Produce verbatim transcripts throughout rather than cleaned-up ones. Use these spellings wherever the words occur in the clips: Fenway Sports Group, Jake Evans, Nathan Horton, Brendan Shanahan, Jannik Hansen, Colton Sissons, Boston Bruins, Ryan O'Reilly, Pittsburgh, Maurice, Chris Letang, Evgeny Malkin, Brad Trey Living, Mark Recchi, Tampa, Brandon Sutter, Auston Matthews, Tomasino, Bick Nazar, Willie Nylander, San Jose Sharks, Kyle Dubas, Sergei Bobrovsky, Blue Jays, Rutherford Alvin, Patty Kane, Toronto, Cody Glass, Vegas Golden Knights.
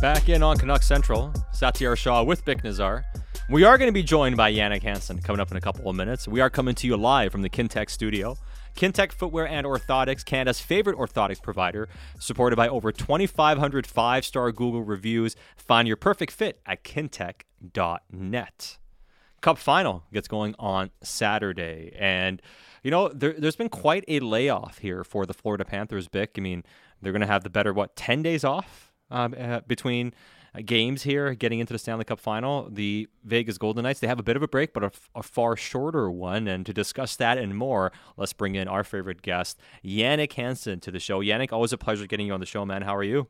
Back in on Canuck Central, Satyar Shah with Bick Nazar. We are going to be joined by Jannik Hansen coming up in a couple of minutes. We are coming to you live from the Kintech studio. Kintech Footwear and Orthotics, Canada's favorite orthotics provider, supported by over twenty-five hundred five-star Google reviews. Find your perfect fit at kintech dot net. Cup final gets going on Saturday. And, you know, there, there's been quite a layoff here for the Florida Panthers, Bick. I mean, they're going to have the better, what, ten days off um, uh, between uh, games here, getting into the Stanley Cup final. The Vegas Golden Knights, they have a bit of a break, but a, a far shorter one. And to discuss that and more, let's bring in our favorite guest, Jannik Hansen, to the show. Jannik, always a pleasure getting you on the show, man. How are you?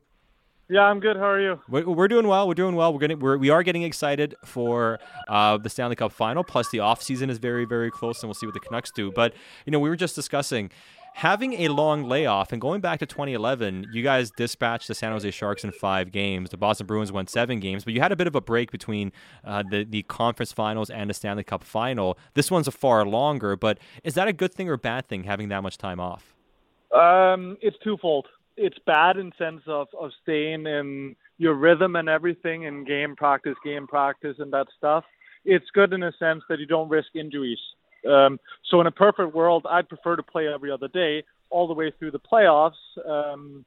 Yeah, I'm good. How are you? We're doing well. We're doing well. We're getting we're, we are getting excited for uh, the Stanley Cup Final. Plus, the off season is very, very close, and we'll see what the Canucks do. But you know, we were just discussing having a long layoff and going back to twenty eleven. You guys dispatched the San Jose Sharks in five games. The Boston Bruins won seven games, but you had a bit of a break between uh, the the conference finals and the Stanley Cup Final. This one's a far longer. But is that a good thing or bad thing having that much time off? Um, it's twofold. It's bad in sense of, of staying in your rhythm and everything in game practice, game practice and that stuff. It's good in a sense that you don't risk injuries. Um, so in a perfect world, I'd prefer to play every other day all the way through the playoffs. Um,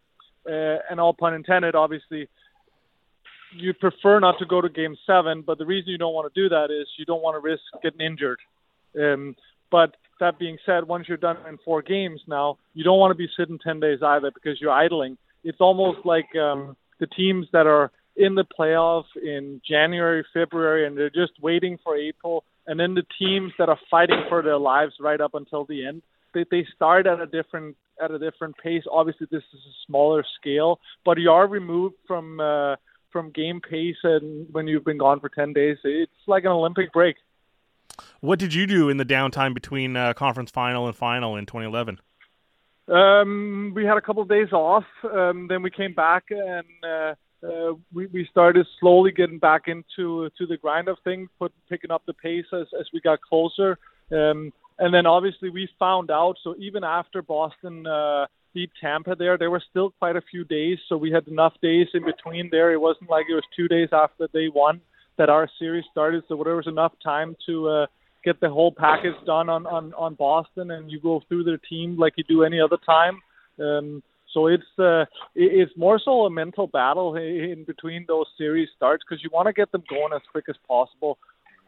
uh, and all pun intended, obviously, you prefer not to go to game seven. But the reason you don't want to do that is you don't want to risk getting injured. Um, but that being said, once you're done in four games now, you don't want to be sitting ten days either because you're idling. It's almost like um, the teams that are in the playoffs in January, February, and they're just waiting for April. And then the teams that are fighting for their lives right up until the end, they, they start at a different at a different pace. Obviously, this is a smaller scale, but you are removed from uh, from game pace. And when you've been gone for ten days, it's like an Olympic break. What did you do in the downtime between uh, conference final and final in twenty eleven? Um, we had a couple of days off. Um, then we came back and uh, uh, we, we started slowly getting back into to the grind of things, put, picking up the pace as, as we got closer. Um, and then obviously we found out. So even after Boston uh, beat Tampa there, there were still quite a few days. So we had enough days in between there. It wasn't like it was two days after day one that our series started, so there was enough time to uh, get the whole package done on, on, on Boston, and you go through their team like you do any other time. Um, so it's uh, it's more so a mental battle in between those series starts because you want to get them going as quick as possible.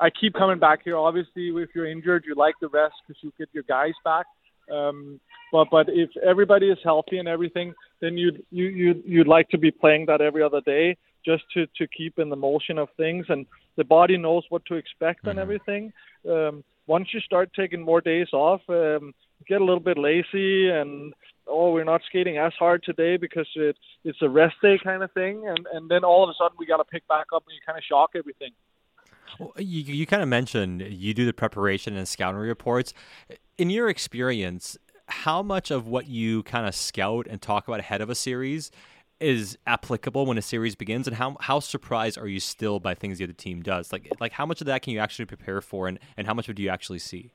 I keep coming back here. Obviously, if you're injured, you like the rest because you get your guys back. Um, but but if everybody is healthy and everything, then you'd you you you'd like to be playing that every other day, just to, to keep in the motion of things. And the body knows what to expect mm-hmm. and everything. Um, once you start taking more days off, um, you get a little bit lazy and, oh, we're not skating as hard today because it's it's a rest day kind of thing. And, and then all of a sudden we got to pick back up and you kind of shock everything. Well, you, you kind of mentioned you do the preparation and scouting reports. In your experience, how much of what you kind of scout and talk about ahead of a series is applicable when a series begins, and how how surprised are you still by things the other team does? Like like how much of that can you actually prepare for, and, and how much do you actually see?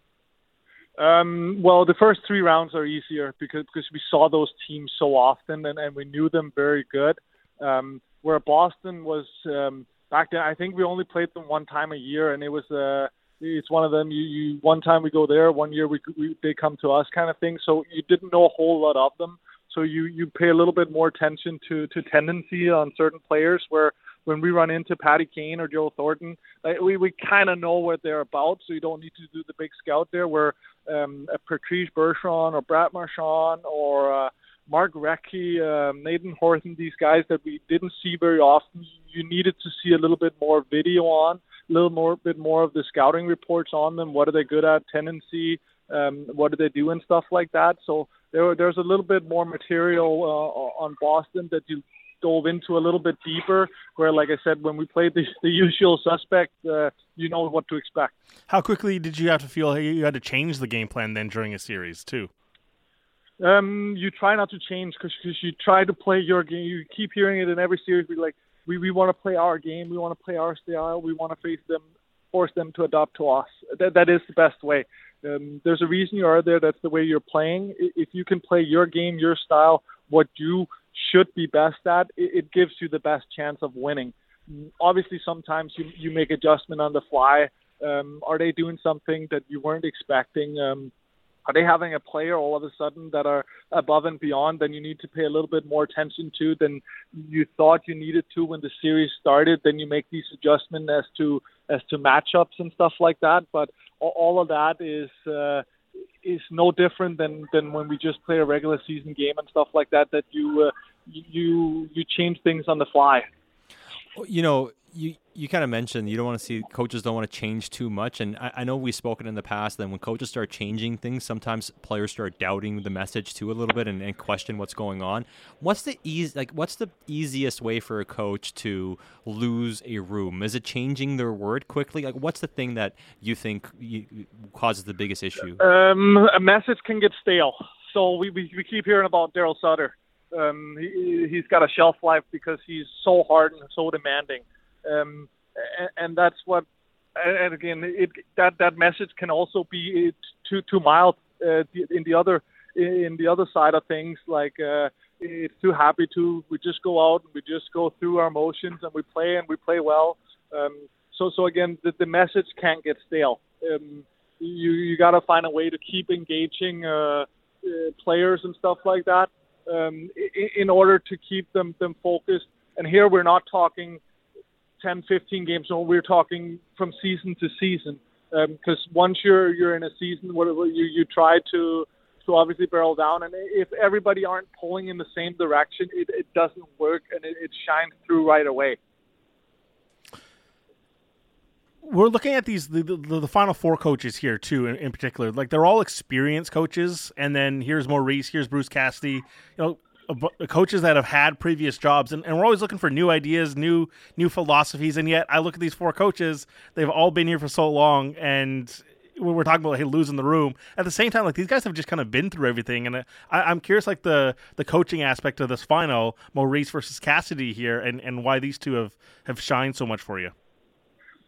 Um, well, the first three rounds are easier because because we saw those teams so often, and, and we knew them very good. Um, where Boston was um, back then, I think we only played them one time a year, and it was uh, it's one of them. You, you one time we go there, one year we, we they come to us kind of thing. So you didn't know a whole lot of them. So you, you pay a little bit more attention to, to tendency on certain players, where when we run into Patty Kane or Joe Thornton, like we, we kind of know what they're about, so you don't need to do the big scout there, where um, a Patrice Bergeron or Brad Marchand or uh, Mark Recchi, um, Nathan Horton, these guys that we didn't see very often, you needed to see a little bit more video on, a little more bit more of the scouting reports on them, what are they good at, tendency, um, what do they do and stuff like that. So There, there's a little bit more material uh, on Boston that you dove into a little bit deeper, where, like I said, when we played the, the usual suspect, uh, you know what to expect. How quickly did you have to feel you had to change the game plan then during a series too? Um, you try not to change because you try to play your game. You keep hearing it in every series. We're like, we, we want to play our game. We want to play our style. We want to face them, force them to adapt to us. That, that is the best way. Um, there's a reason you are there. That's the way you're playing. If you can play your game, your style, what you should be best at, it gives you the best chance of winning. Obviously, sometimes you, you make adjustment on the fly. Um, are they doing something that you weren't expecting? Um, are they having a player all of a sudden that are above and beyond than you need to pay a little bit more attention to than you thought you needed to when the series started? Then you make these adjustments as to as to matchups and stuff like that. But all of that is uh, is no different than, than when we just play a regular season game and stuff like that, that you uh, you you change things on the fly. You know, you, you kind of mentioned you don't want to see coaches don't want to change too much. And I, I know we've spoken in the past that when coaches start changing things, sometimes players start doubting the message too a little bit and, and question what's going on. What's the easy, like, what's the easiest way for a coach to lose a room? Is it changing their word quickly? Like, what's the thing that you think you, causes the biggest issue? Um, a message can get stale. So we, we, we keep hearing about Daryl Sutter. Um, he, he's got a shelf life because he's so hard and so demanding. Um, and, and that's what, and again, it, that, that message can also be too, too mild uh, in the other, in the other side of things. Like, uh, it's too happy to, we just go out and we just go through our motions and we play and we play well. Um, so, so again, the, the message can't get stale. Um, you, you got to find a way to keep engaging uh, uh, players and stuff like that. Um, in order to keep them, them focused. And here we're not talking ten, fifteen games. No, we're talking from season to season. Because um, once you're you're in a season, what you you try to to obviously barrel down. And if everybody aren't pulling in the same direction, it, it doesn't work and it, it shines through right away. We're looking at these the, the, the final four coaches here too, in, in particular. Like, they're all experienced coaches, and then here's Maurice, here's Bruce Cassidy. You know, uh, coaches that have had previous jobs, and, and we're always looking for new ideas, new new philosophies. And yet, I look at these four coaches; they've all been here for so long, and when we're talking about, hey, losing the room, at the same time, like, these guys have just kind of been through everything. And I, I'm curious, like the the coaching aspect of this final, Maurice versus Cassidy here, and, and why these two have, have shined so much for you.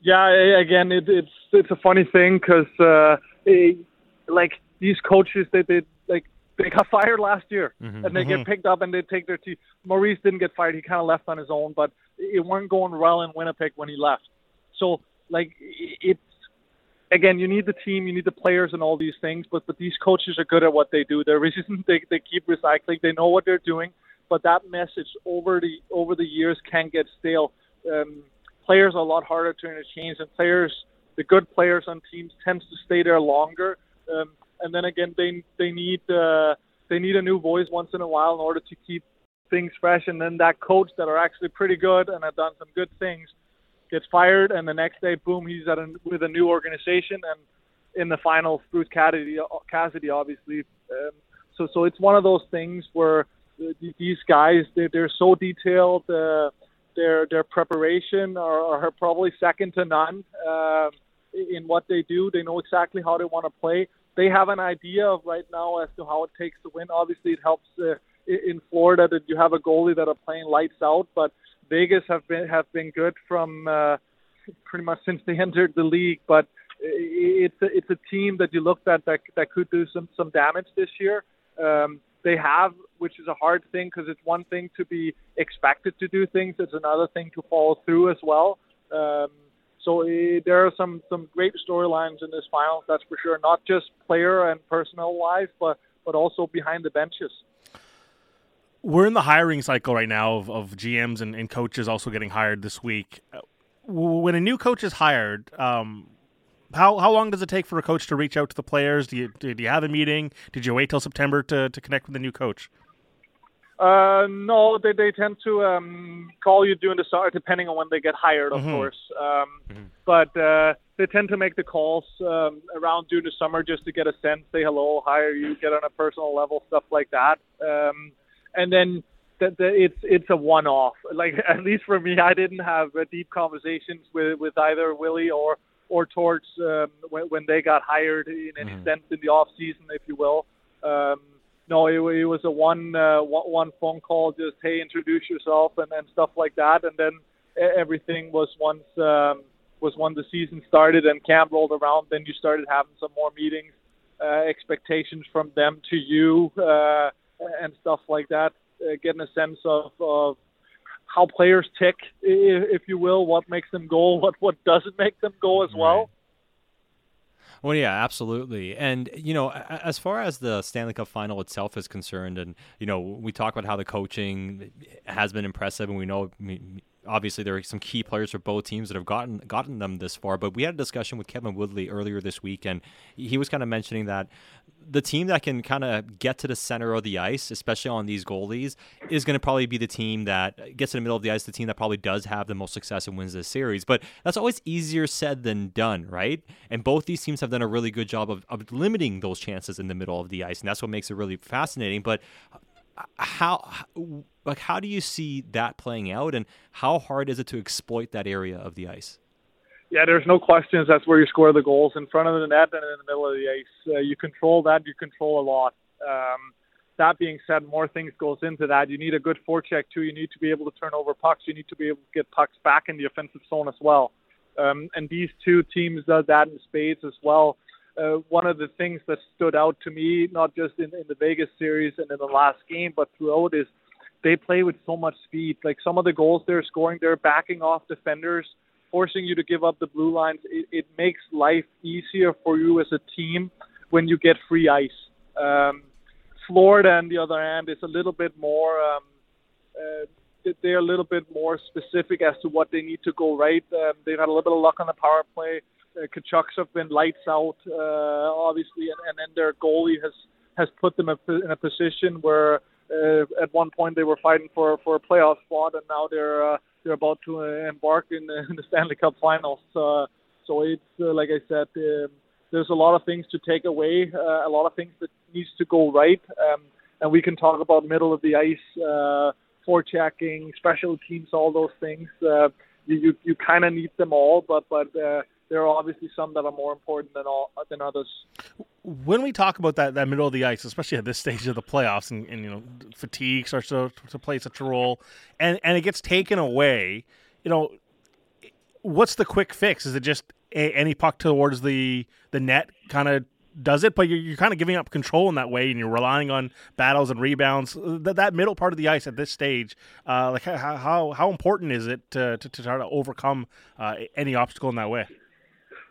Yeah, again, it, it's it's a funny thing because uh, like these coaches, they did like they got fired last year, mm-hmm, and they mm-hmm. get picked up and they take their team. Maurice didn't get fired; he kind of left on his own, but it wasn't going well in Winnipeg when he left. So, like, it's again, you need the team, you need the players, and all these things. But but these coaches are good at what they do. They're resistant. They they keep recycling. They know what they're doing. But that message over the over the years can get stale. Um, Players are a lot harder to interchange, and players, the good players on teams, tends to stay there longer. Um, and then again, they they need uh, they need a new voice once in a while in order to keep things fresh. And then that coach that are actually pretty good and have done some good things gets fired, and the next day, boom, he's at a, with a new organization. And in the finals, Bruce Cassidy, Cassidy obviously. Um, so so it's one of those things where these guys they they're so detailed. Uh, Their their preparation are, are probably second to none uh, in what they do. They know exactly how they want to play. They have an idea of right now as to how it takes to win. Obviously, it helps uh, in Florida that you have a goalie that are playing lights out. But Vegas have been have been good from uh, pretty much since they entered the league. But it's a, it's a team that you looked at that that could do some some damage this year. Um, They have, which is a hard thing because it's one thing to be expected to do things. It's another thing to follow through as well. Um, so uh, there are some, some great storylines in this finals, that's for sure. Not just player and personnel-wise, but, but also behind the benches. We're in the hiring cycle right now of, of G Ms and, and coaches also getting hired this week. When a new coach is hired... Um, How how long does it take for a coach to reach out to the players? Do you do you have a meeting? Did you wait till September to, to connect with the new coach? Uh, no, they they tend to um, call you during the summer, depending on when they get hired, of mm-hmm. course. Um, mm-hmm. But uh, they tend to make the calls um, around during the summer just to get a sense, say hello, hire you, get on a personal level, stuff like that. Um, and then the, the, it's it's a one-off. Like, at least for me, I didn't have uh, deep conversations with, with either Willie or. or towards um, when, when they got hired in any mm-hmm. sense in the off season, if you will. Um, no, it, it was a one, uh, one phone call, just, hey, introduce yourself and, and stuff like that. And then everything was once um, was when the season started and camp rolled around, then you started having some more meetings, uh, expectations from them to you uh, and stuff like that. uh, getting a sense of, of how players tick, if you will, what makes them go, what, what doesn't make them go as well. Right. Well, yeah, absolutely. And, you know, as far as the Stanley Cup Final itself is concerned, and, you know, we talk about how the coaching has been impressive, and we know, obviously, there are some key players for both teams that have gotten gotten them this far, but we had a discussion with Kevin Woodley earlier this week, and he was kind of mentioning that the team that can kind of get to the center of the ice, especially on these goalies, is going to probably be the team that gets in the middle of the ice, the team that probably does have the most success and wins this series. But that's always easier said than done, right? And both these teams have done a really good job of, of limiting those chances in the middle of the ice, and that's what makes it really fascinating. But how, like, how do you see that playing out, and how hard is it to exploit that area of the ice? Yeah, there's no questions. That's where you score the goals, in front of the net and in the middle of the ice. Uh, you control that. You control a lot. Um, that being said, more things goes into that. You need a good forecheck too. You need to be able to turn over pucks. You need to be able to get pucks back in the offensive zone as well. Um, and these two teams did that in spades as well. Uh, one of the things that stood out to me, not just in, in the Vegas series and in the last game, but throughout, is they play with so much speed. Like, some of the goals they're scoring, they're backing off defenders, forcing you to give up the blue lines. It, it makes life easier for you as a team when you get free ice. Um, Florida, on the other hand, is a little bit more... Um, uh, they're a little bit more specific as to what they need to go right. Um, they've had a little bit of luck on the power play. Uh, Tkachuk's have been lights out, uh, obviously, and, and then their goalie has, has put them in a position where uh, at one point they were fighting for, for a playoff spot, and now they're uh, they're about to uh, embark in the, in the Stanley Cup Finals. Uh, so it's uh, like I said, uh, there's a lot of things to take away, uh, a lot of things that needs to go right, um, and we can talk about middle of the ice, uh, forechecking, special teams, all those things. Uh, you you kind of need them all, but but. Uh, There are obviously some that are more important than all than others. When we talk about that, that middle of the ice, especially at this stage of the playoffs, and, and you know, fatigue starts to, to play such a role, and, and it gets taken away. You know, what's the quick fix? Is it just a, any puck towards the the net kind of does it? But you're, you're kind of giving up control in that way, and you're relying on battles and rebounds. That that middle part of the ice at this stage, uh, like how, how how important is it to to, to try to overcome uh, any obstacle in that way?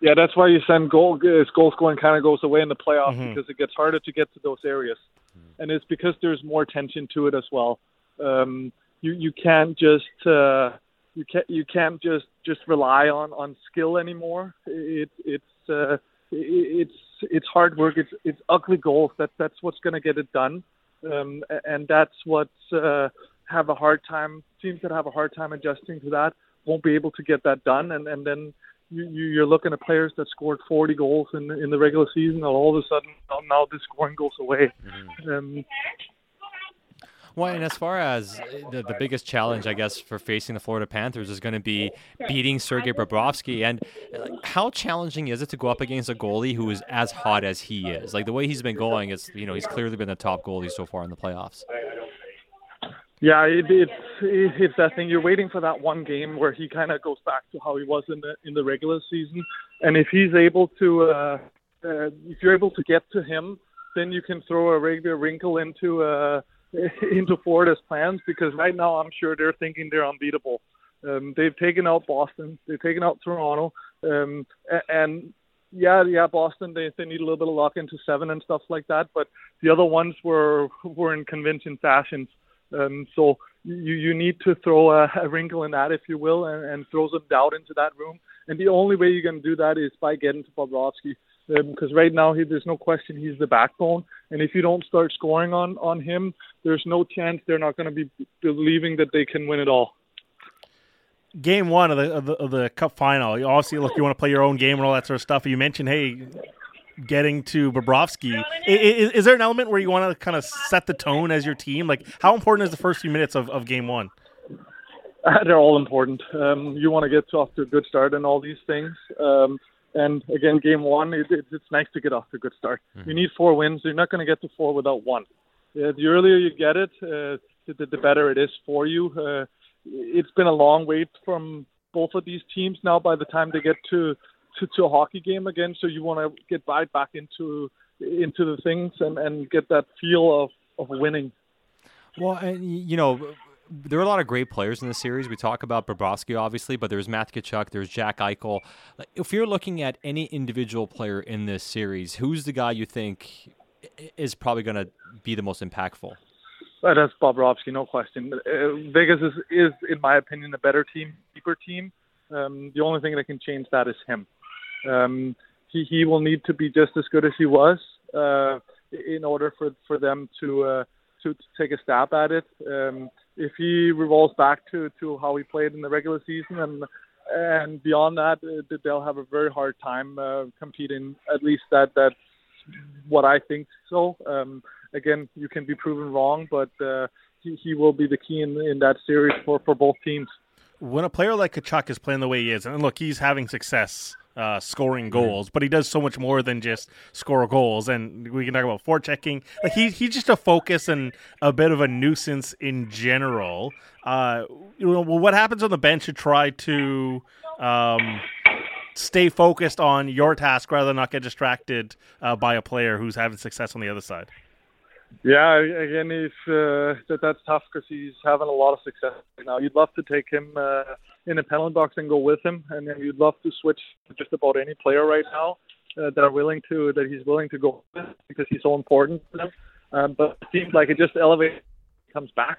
Yeah, that's why you send goal, goal scoring kind of goes away in the playoffs, mm-hmm. because it gets harder to get to those areas. Mm-hmm. And it's because there's more tension to it as well. Um, you, you can't just uh, you can't you can't just, just rely on, on skill anymore. It it's uh, it, it's it's hard work. It's it's ugly goals. That that's what's going to get it done. Um, and that's what uh, have a hard time teams that have a hard time adjusting to that won't be able to get that done. And and then. You, you're looking at players that scored forty goals in, in the regular season, and all of a sudden now this scoring goes away. Mm-hmm. Um, well, and as far as the, the biggest challenge, I guess, for facing the Florida Panthers is going to be beating Sergei Bobrovsky. And how challenging is it to go up against a goalie who is as hot as he is? Like, the way he's been going, it's, you know, he's clearly been the top goalie so far in the playoffs. Yeah, it, it's it's that thing. You're waiting for that one game where he kind of goes back to how he was in the in the regular season, and if he's able to, uh, uh, if you're able to get to him, then you can throw a regular wrinkle into uh, into Florida's plans, because right now I'm sure they're thinking they're unbeatable. Um, they've taken out Boston, they've taken out Toronto, um, and yeah, yeah, Boston they they need a little bit of luck into seven and stuff like that, but the other ones were were in convention fashions. Um, so you, you need to throw a, a wrinkle in that, if you will, and, and throw some doubt into that room. And the only way you can do that is by getting to Bobrovsky, because um, right now he, there's no question he's the backbone. And if you don't start scoring on, on him, there's no chance they're not going to be believing that they can win it all. Game one of the, of the, of the Cup Final, you obviously, look, you want to play your own game and all that sort of stuff. You mentioned, hey, getting to Bobrovsky, is, is there an element where you want to kind of set the tone as your team? Like, how important is the first few minutes of, of game one? Uh, they're all important. Um, you want to get off to a good start and all these things. Um, and again, game one, it, it, it's nice to get off to a good start. Mm-hmm. You need four wins. You're not going to get to four without one. Uh, the earlier you get it, uh, the, the better it is for you. Uh, it's been a long wait from both of these teams now by the time they get to To, to a hockey game again, so you want to get right back into into the things and, and get that feel of, of winning. Well, and you know, there were a lot of great players in the series. We talk about Bobrovsky, obviously, but there's Matt Tkachuk, there's Jack Eichel. If you're looking at any individual player in this series, who's the guy you think is probably going to be the most impactful? Well, that's Bobrovsky, no question. Uh, Vegas is, is, in my opinion, a better team, deeper team. Um, the only thing that can change that is him. Um, he, he will need to be just as good as he was uh, in order for, for them to uh, to take a stab at it. Um, if he revolves back to, to how he played in the regular season and and beyond that, uh, they'll have a very hard time uh, competing. At least that that's what I think so. Um, again, you can be proven wrong, but uh, he, he will be the key in, in that series for, for both teams. When a player like Tkachuk is playing the way he is, and look, he's having success uh, scoring goals, but he does so much more than just score goals. And we can talk about forechecking. Like he, he's just a focus and a bit of a nuisance in general. Uh, you know, what happens on the bench to try to um, stay focused on your task rather than not get distracted uh, by a player who's having success on the other side? Yeah, again, if, uh, that, that's tough because he's having a lot of success right now. You'd love to take him uh, in a penalty box and go with him, and then you'd love to switch to just about any player right now uh, that are willing to that he's willing to go with because he's so important to them. Um, but it seems like it just elevates, comes back.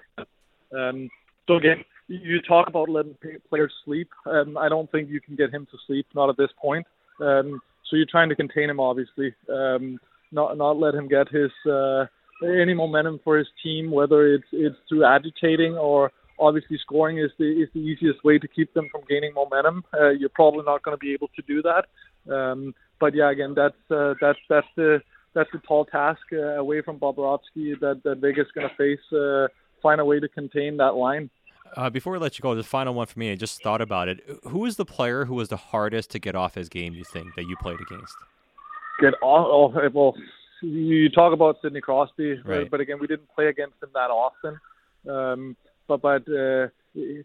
Um, so again, you talk about letting players sleep. Um, I don't think you can get him to sleep, not at this point. Um, so you're trying to contain him, obviously, um, not not let him get his. Uh, any momentum for his team, whether it's it's through agitating or obviously scoring is the is the easiest way to keep them from gaining momentum. Uh, you're probably not going to be able to do that. Um, but yeah, again, that's uh, that's that's the that's the tall task uh, away from Bobrovsky that, that Vegas is going to face. Uh, find a way to contain that line. Uh, before we let you go, the final one for me, I just thought about it. Who is the player who was the hardest to get off his game, you think, that you played against? Get off? Oh, well... You talk about Sidney Crosby, right. But again, we didn't play against him that often. Um, but but uh,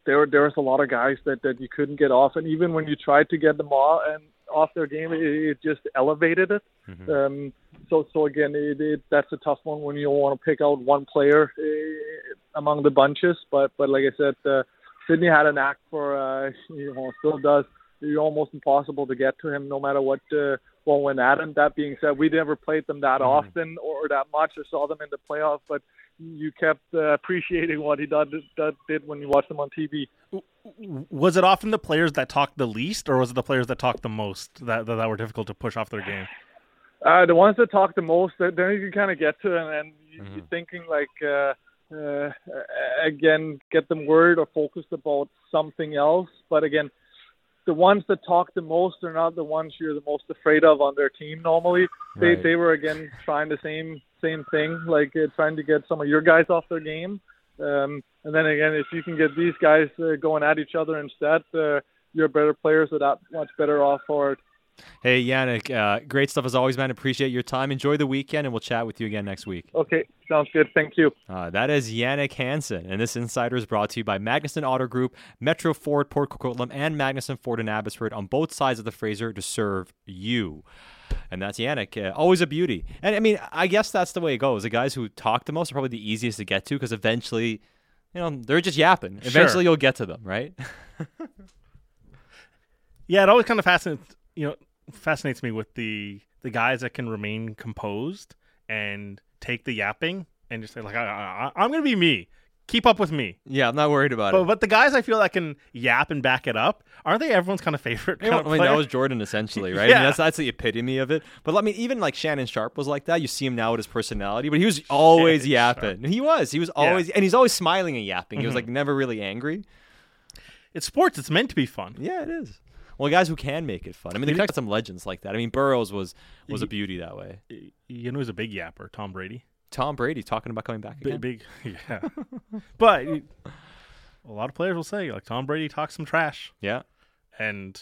there there was a lot of guys that, that you couldn't get off, and even when you tried to get them off and off their game, it, it just elevated it. Mm-hmm. Um, so so again, it, it, that's a tough one when you want to pick out one player uh, among the bunches. But but like I said, uh, Sidney had a knack for uh, you know, still does. It's almost impossible to get to him, no matter what. Uh, Well, when Adam, that being said, we never played them that often or that much. I saw them in the playoffs, but you kept uh, appreciating what he did, did when you watched them on T V. Was it often the players that talked the least, or was it the players that talked the most that that were difficult to push off their game? Uh, the ones that talked the most, then you can kind of get to them, and you're mm-hmm. thinking like, uh, uh, again, get them worried or focused about something else. But again, the ones that talk the most are not the ones you're the most afraid of on their team normally. They right. they were, again, trying the same same thing, like uh, trying to get some of your guys off their game. Um, and then, again, if you can get these guys uh, going at each other instead, uh, you're better players, so that much better off forward. Hey, Jannik, uh, great stuff as always, man. Appreciate your time. Enjoy the weekend, and we'll chat with you again next week. Okay, sounds good. Thank you. Uh, that is Jannik Hansen, and this Insider is brought to you by Magnuson Auto Group, Metro Ford, Port Coquitlam, and Magnuson Ford in Abbotsford on both sides of the Fraser to serve you. And that's Jannik. Uh, always a beauty. And, I mean, I guess that's the way it goes. The guys who talk the most are probably the easiest to get to because eventually, you know, they're just yapping. Eventually sure. You'll get to them, right? Yeah, it always kind of fascinates. You know, fascinates me with the the guys that can remain composed and take the yapping and just say like, I, I, I'm going to be me. Keep up with me. Yeah, I'm not worried about but, it. But the guys I feel that can yap and back it up, aren't they everyone's kind of favorite? Kind I mean, of I mean that was Jordan essentially, right? Yeah. I mean, that's, that's the epitome of it. But I mean, even like Shannon Sharp was like that. You see him now with his personality, but he was always Shannon yapping. Sharp. He was. He was always, yeah. And he's always smiling and yapping. Mm-hmm. He was like never really angry. It's sports. It's meant to be fun. Yeah, it is. Well, guys who can make it fun. I mean, they've got some legends like that. I mean, Burroughs was was a beauty that way. You know, he's a big yapper, Tom Brady. Tom Brady talking about coming back again. Big, big yeah. But a lot of players will say, like, Tom Brady talks some trash. Yeah. And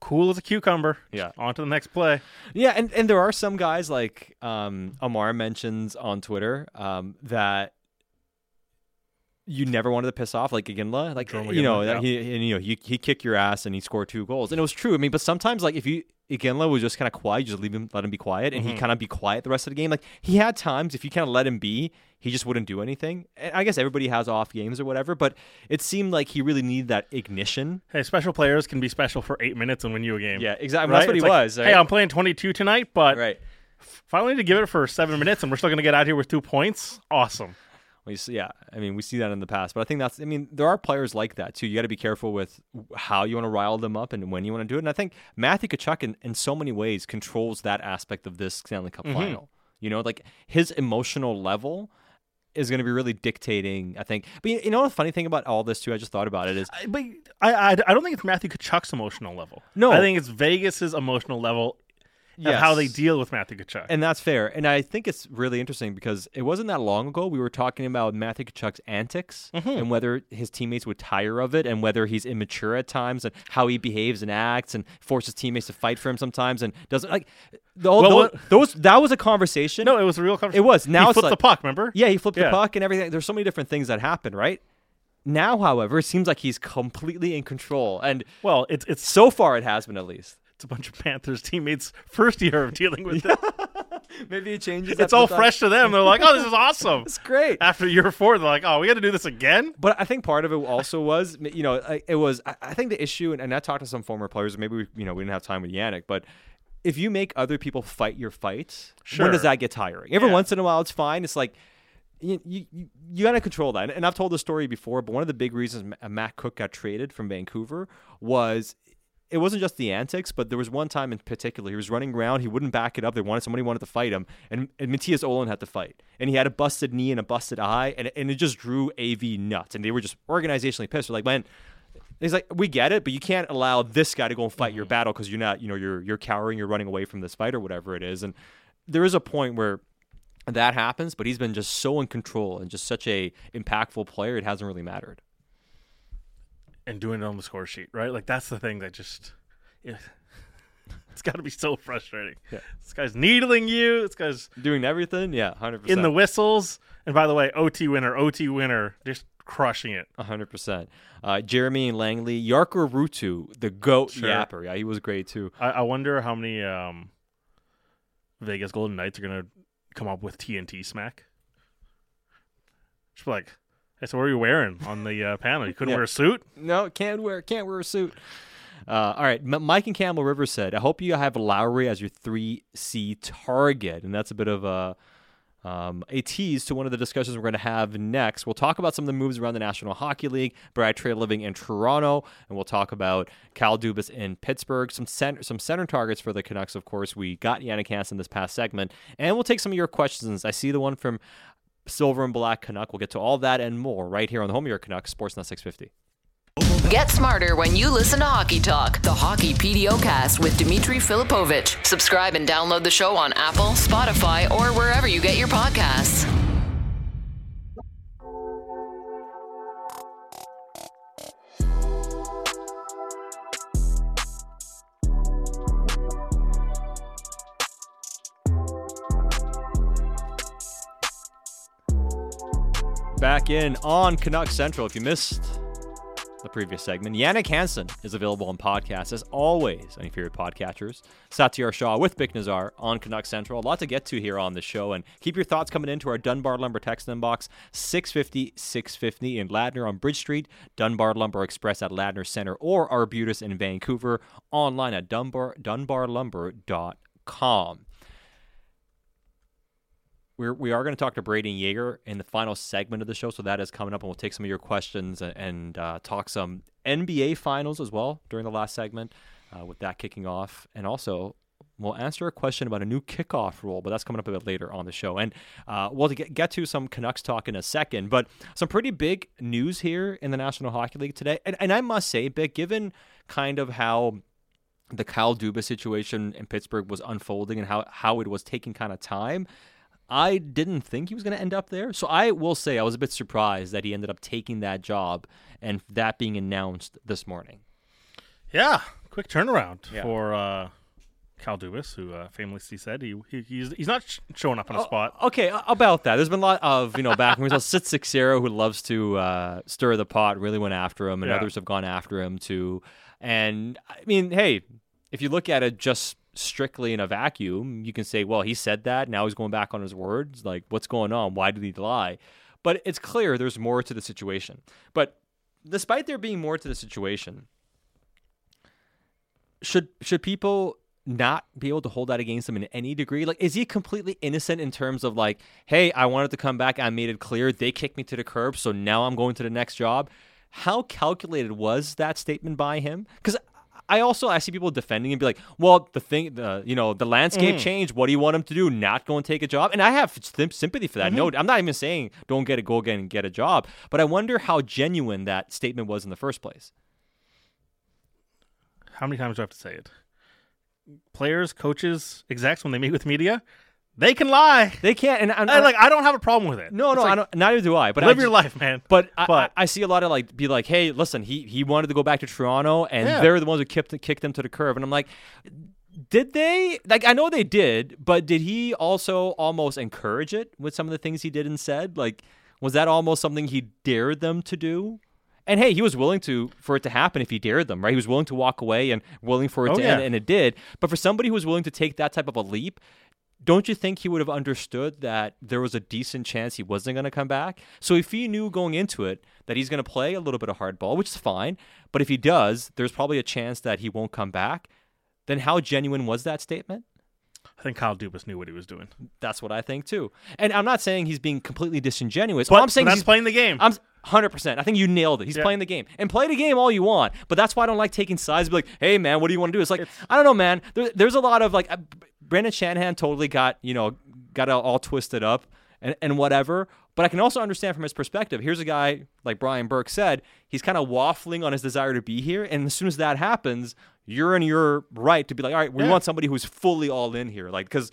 cool as a cucumber. Yeah. On to the next play. Yeah, and, and there are some guys, like um, Amar mentions on Twitter, um, that you never wanted to piss off, like Iginla, like Jordan you know, Iginla, yeah. he and, you know, he he kicked your ass and he scored two goals, and it was true. I mean, but sometimes like if you Iginla was just kind of quiet. You just leave him, let him be quiet, and mm-hmm. he kind of be quiet the rest of the game. Like, he had times, if you kind of let him be, he just wouldn't do anything. And I guess everybody has off games or whatever, but it seemed like he really needed that ignition. Hey, special players can be special for eight minutes and win you a game. Yeah, exactly. Right? That's what it's he like, was. Right? Hey, I'm playing twenty-two tonight, but right. if I only need to give it for seven minutes and we're still going to get out here with two points, awesome. We see, yeah, I mean, we see that in the past, but I think that's, I mean, there are players like that too. You got to be careful with how you want to rile them up and when you want to do it. And I think Matthew Tkachuk in, in so many ways controls that aspect of this Stanley Cup mm-hmm. final. You know, like his emotional level is going to be really dictating, I think. But you, you know, the funny thing about all this too, I just thought about it is, I, but I, I, I don't think it's Matthew Tkachuk's emotional level. No, I think it's Vegas's emotional level. Yes. How they deal with Matthew Tkachuk. And that's fair. And I think it's really interesting because it wasn't that long ago we were talking about Matthew Tkachuk's antics mm-hmm. and whether his teammates would tire of it and whether he's immature at times and how he behaves and acts and forces teammates to fight for him sometimes and doesn't like the, well, those, what, those that was a conversation. No, it was a real conversation. It was. Now he it's flipped like, the puck, remember? Yeah, he flipped yeah. the puck and everything. There's so many different things that happen, right? Now, however, it seems like he's completely in control. And well, it's it's so far it has been at least. A bunch of Panthers teammates first year of dealing with yeah. it. Maybe it changes. It's all fresh to them. They're like, oh, this is awesome. It's great. After year four, they're like, oh, we got to do this again? But I think part of it also was, you know, it was, I think the issue, and I talked to some former players, maybe we, you know, we didn't have time with Jannik, but if you make other people fight your fights, sure. when does that get tiring? Every yeah. once in a while, it's fine. It's like, You you, you got to control that. And I've told this story before, but one of the big reasons Matt Cook got traded from Vancouver was it wasn't just the antics, but there was one time in particular. He was running around. He wouldn't back it up. They wanted somebody wanted to fight him, and, and Matias Olin had to fight. And he had a busted knee and a busted eye, and, and it just drew A V nuts. And they were just organizationally pissed. They're like, man, he's like, we get it, but you can't allow this guy to go and fight mm-hmm. your battle because you're not, you know, you're you're cowering, you're running away from this fight or whatever it is. And there is a point where that happens, but he's been just so in control and just such a impactful player. It hasn't really mattered. And doing it on the score sheet, right? Like, that's the thing that just, it, it's got to be so frustrating. Yeah. This guy's needling you. This guy's doing everything. Yeah, one hundred percent. In the whistles. And by the way, O T winner, O T winner, just crushing it. one hundred percent. Uh, Jeremy and Langley, Jarkko Ruutu, the GOAT sure. yapper. Yeah, he was great too. I, I wonder how many um, Vegas Golden Knights are going to come up with T N T smack. Just like, so what are you wearing on the uh, panel? You couldn't yeah. wear a suit? No, can't wear can't wear a suit. Uh, all right, M- Mike and Campbell River said, I hope you have Lowry as your three C target. And that's a bit of a, um, a tease to one of the discussions we're going to have next. We'll talk about some of the moves around the National Hockey League, Brad Trey Living in Toronto, and we'll talk about Kyle Dubas in Pittsburgh. Some center, some center targets for the Canucks, of course. We got Jannik Hansen this past segment. And we'll take some of your questions. I see the one from Silver and Black Canuck. We'll get to all that and more right here on the home of your Canucks, Sportsnet six fifty. Get smarter when you listen to Hockey Talk, the Hockey PDOcast with Dmitry Filipovich. Subscribe and download the show on Apple, Spotify, or wherever you get your podcasts. Back in on Canucks Central. If you missed the previous segment, Jannik Hansen is available on podcasts as always on your favorite podcatchers. Satyar Shah with Bick Nazar on Canucks Central. A lot to get to here on the show, and keep your thoughts coming into our Dunbar Lumber text inbox six fifty, six fifty in Ladner on Bridge Street, Dunbar Lumber Express at Ladner Center, or Arbutus in Vancouver. Online at Dunbar dunbar lumber dot com. We're, we are going to talk to Brady Yeager in the final segment of the show, so that is coming up, and we'll take some of your questions and, and uh, talk some N B A Finals as well during the last segment uh, with that kicking off. And also, we'll answer a question about a new kickoff rule, but that's coming up a bit later on the show. And uh, we'll get, get to some Canucks talk in a second, but some pretty big news here in the National Hockey League today. And, and I must say, Bick, given kind of how the Kyle Dubas situation in Pittsburgh was unfolding and how, how it was taking kind of time, I didn't think he was going to end up there. So I will say I was a bit surprised that he ended up taking that job and that being announced this morning. Yeah, quick turnaround yeah. for uh, Kyle Dubas, who uh, famously said he, he he's, he's not sh- showing up in a oh, spot. Okay, about that. There's been a lot of, you know, back when we saw Sid Sixero, who loves to uh, stir the pot, really went after him, and yeah. others have gone after him too. And, I mean, hey, if you look at it just strictly in a vacuum, you can say, well, he said that, now he's going back on his words. Like, what's going on? Why did he lie? But it's clear there's more to the situation. But despite there being more to the situation, should should people not be able to hold that against him in any degree? Like, is he completely innocent in terms of like, hey, I wanted to come back, I made it clear, they kicked me to the curb, so now I'm going to the next job? How calculated was that statement by him? Because I also, I see people defending and be like, well, the thing, the, you know, the landscape mm. changed. What do you want him to do? Not go and take a job? And I have sympathy for that. Mm-hmm. No, I'm not even saying don't get a go again and get a job. But I wonder how genuine that statement was in the first place. How many times do I have to say it? Players, coaches, execs, when they meet with media, they can lie. They can't. And, and, and I, like, I don't have a problem with it. No, it's no, like, I don't, neither do I. But live I just, your life, man. But, but I, I see a lot of like, be like, hey, listen, he he wanted to go back to Toronto, and yeah. they're the ones who kicked kicked him to the curb. And I'm like, did they? Like, I know they did, but did he also almost encourage it with some of the things he did and said? Like, was that almost something he dared them to do? And hey, he was willing to for it to happen if he dared them, right? He was willing to walk away and willing for it oh, to yeah. end, and it did. But for somebody who was willing to take that type of a leap, don't you think he would have understood that there was a decent chance he wasn't going to come back? So if he knew going into it that he's going to play a little bit of hardball, which is fine, but if he does, there's probably a chance that he won't come back, then how genuine was that statement? I think Kyle Dubas knew what he was doing. That's what I think too. And I'm not saying he's being completely disingenuous. But, well, I'm saying but he's playing the game. I'm one hundred percent. I think you nailed it. He's yeah. playing the game. And play the game all you want, but that's why I don't like taking sides. Be like, hey, man, what do you want to do? It's like, it's, I don't know, man. There, there's a lot of like... I, Brandon Shanahan totally got, you know, got all twisted up and, and whatever. But I can also understand from his perspective. Here's a guy, like Brian Burke said, he's kind of waffling on his desire to be here. And as soon as that happens, you're in your right to be like, all right, we yeah. want somebody who's fully all in here. Like, because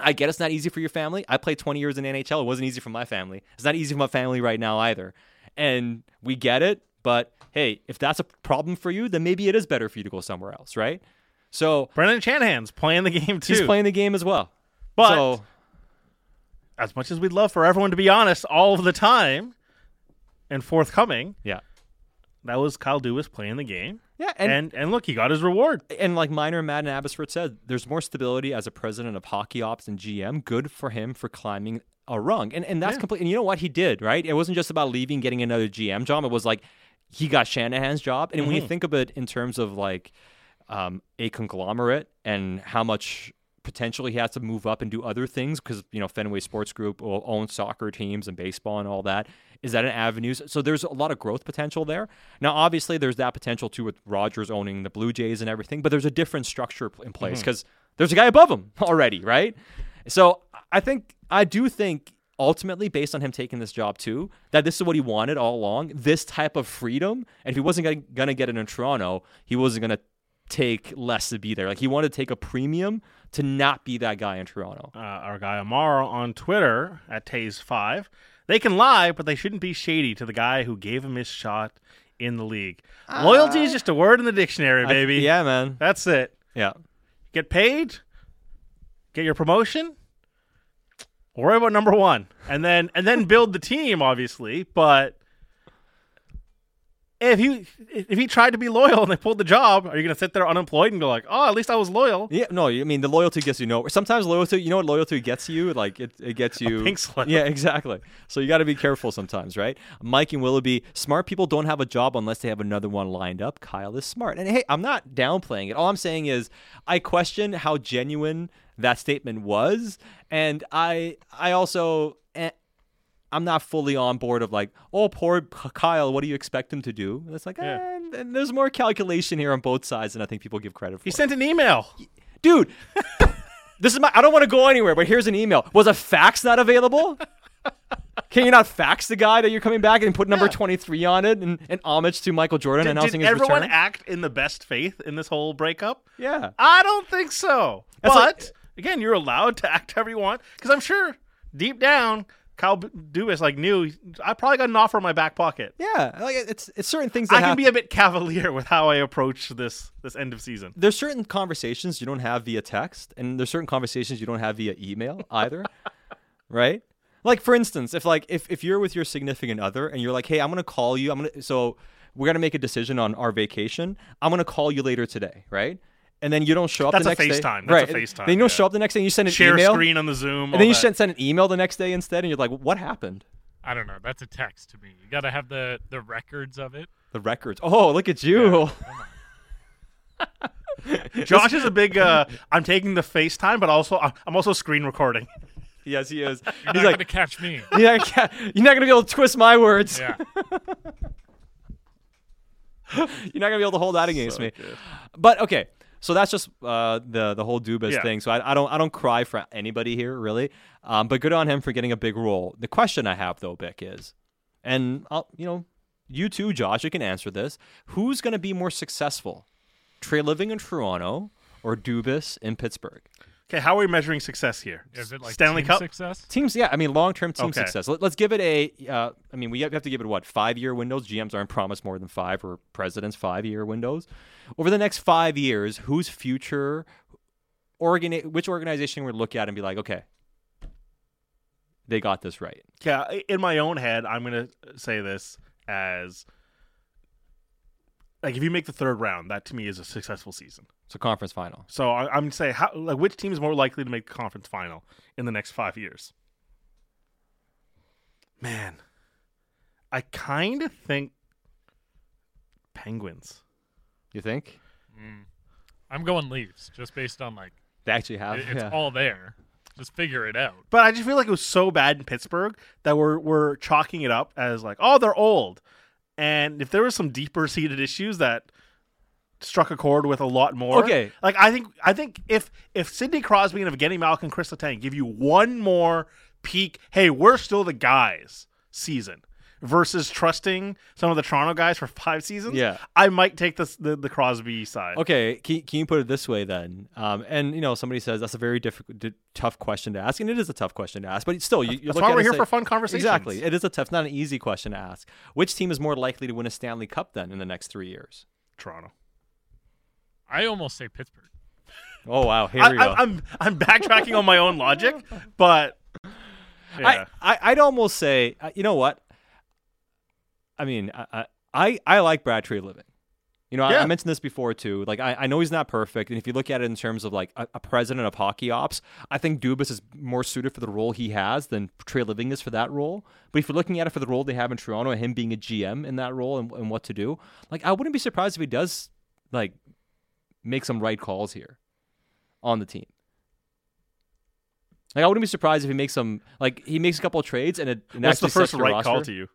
I get it's not easy for your family. I played twenty years in the N H L. It wasn't easy for my family. It's not easy for my family right now either. And we get it. But hey, if that's a problem for you, then maybe it is better for you to go somewhere else, right? So Brendan Shanahan's playing the game too. He's playing the game as well. But so, as much as we'd love for everyone to be honest all of the time and forthcoming, yeah, that was Kyle Dubas playing the game. Yeah, and, and and look, he got his reward. And like Minor Madden Abbotsford said, there's more stability as a president of hockey ops and G M. Good for him for climbing a rung, and and that's yeah. complete. And you know what he did, right? It wasn't just about leaving, getting another G M job. It was like he got Shanahan's job, and mm-hmm. when you think of it in terms of like. Um, a conglomerate and how much potential he has to move up and do other things because, you know, Fenway Sports Group will own soccer teams and baseball and all that. Is that an avenue? So there's a lot of growth potential there. Now, obviously, there's that potential too with Rodgers owning the Blue Jays and everything, but there's a different structure in place because mm-hmm. there's a guy above him already, right? So I think, I do think ultimately, based on him taking this job too, that this is what he wanted all along, this type of freedom. And if he wasn't going to get it in Toronto, he wasn't going to take less to be there. Like, he wanted to take a premium to not be that guy in Toronto. Uh, our guy Amaro on Twitter at Taze five, they can lie, but they shouldn't be shady to the guy who gave him his shot in the league. Uh, Loyalty is just a word in the dictionary, baby. I, yeah, man. That's it. Yeah. Get paid, get your promotion, worry about number one, and then and then build the team, obviously, but If he if he tried to be loyal and they pulled the job, are you going to sit there unemployed and go like, oh, at least I was loyal? Yeah, no, I mean, the loyalty gets you nowhere. Sometimes loyalty, you know what loyalty gets you? Like, it, it gets you. A pink slip. Yeah, exactly. So you got to be careful sometimes, right? Mike and Willoughby, smart people don't have a job unless they have another one lined up. Kyle is smart. And hey, I'm not downplaying it. All I'm saying is I question how genuine that statement was. And I I also... Eh, I'm not fully on board of like, oh, poor Kyle, what do you expect him to do? And it's like, eh, yeah. and there's more calculation here on both sides than I think people give credit for. He sent an email. Dude, this is my, I don't want to go anywhere, but here's an email. Was a fax not available? Can you not fax the guy that you're coming back and put number yeah. twenty-three on it and, and homage to Michael Jordan did, announcing did his return? Did everyone act in the best faith in this whole breakup? Yeah. I don't think so. That's but, like, again, you're allowed to act however you want because I'm sure deep down, Kyle Dubas like knew I probably got an offer in my back pocket. Yeah, like it's it's certain things that I can happen. Be a bit cavalier with how I approach this this end of season. There's certain conversations you don't have via text, and there's certain conversations you don't have via email either, right? Like for instance, if like if if you're with your significant other and you're like, hey, I'm gonna call you, I'm gonna so we're gonna make a decision on our vacation. I'm gonna call you later today, right? and then you don't show up That's the next face day. That's a FaceTime. That's right. a FaceTime. Then you don't yeah. show up the next day and you send an Share email. Share screen on the Zoom. And then you send, send an email the next day instead, and you're like, what happened? I don't know. That's a text to me. You got to have the, the records of it. The records. Oh, look at you. Yeah. Josh is a big, uh, I'm taking the FaceTime, but also I'm also screen recording. Yes, he is. You're He's not like, going to catch me. You're not going to be able to twist my words. Yeah. You're not going to be able to hold that against so me. Good. But, okay. So that's just uh, the the whole Dubas yeah. thing. So I, I don't I don't cry for anybody here really, um, but good on him for getting a big role. The question I have though, Bick, is, and I'll, you know, you too, Josh, you can answer this. Who's going to be more successful, Trey Living in Toronto or Dubas in Pittsburgh? Okay, how are we measuring success here? Is it like Stanley Cup success? Teams, yeah. I mean, long term team okay. success. Let, let's give it a. Uh, I mean, we have to give it what five year windows. G Ms aren't promised more than five, or presidents five year windows. Over the next five years, whose future, organi- which organization would look at and be like, okay, they got this right. Yeah, in my own head, I'm gonna say this as like if you make the third round, that to me is a successful season. So conference final. So I, I'm going to say, how, like, which team is more likely to make the conference final in the next five years? Man, I kind of think Penguins. You think? Mm. I'm going Leafs, just based on, like, they actually have. It, it's yeah. all there. Just figure it out. But I just feel like it was so bad in Pittsburgh that we're we're chalking it up as, like, oh, they're old. And if there were some deeper-seated issues that struck a chord with a lot more. Okay. Like I think I think if if Sidney Crosby and Evgeny Malkin, Chris Letang give you one more peak, hey, we're still the guys season versus trusting some of the Toronto guys for five seasons, yeah. I might take this, the the Crosby side. Okay, can, can you put it this way then? Um, and, you know, somebody says that's a very difficult, d- tough question to ask, and it is a tough question to ask, but still. You, that's why we're here say, for fun conversations. Exactly. It is a tough, not an easy question to ask. Which team is more likely to win a Stanley Cup then in the next three years? Toronto. I almost say Pittsburgh. Oh, wow. Here I, we go. I, I'm, I'm backtracking on my own logic, but yeah. I, I, I'd almost say, uh, you know what? I mean, I I, I like Brad Trey Living. You know, yeah. I, I mentioned this before, too. Like, I, I know he's not perfect. And if you look at it in terms of, like, a, a president of hockey ops, I think Dubas is more suited for the role he has than Trey Living is for that role. But if you're looking at it for the role they have in Toronto and him being a G M in that role and, and what to do, like, I wouldn't be surprised if he does, like, make some right calls here on the team. Like, I wouldn't be surprised if he makes some, like, he makes a couple of trades and it. And what's the first right roster. Call to you?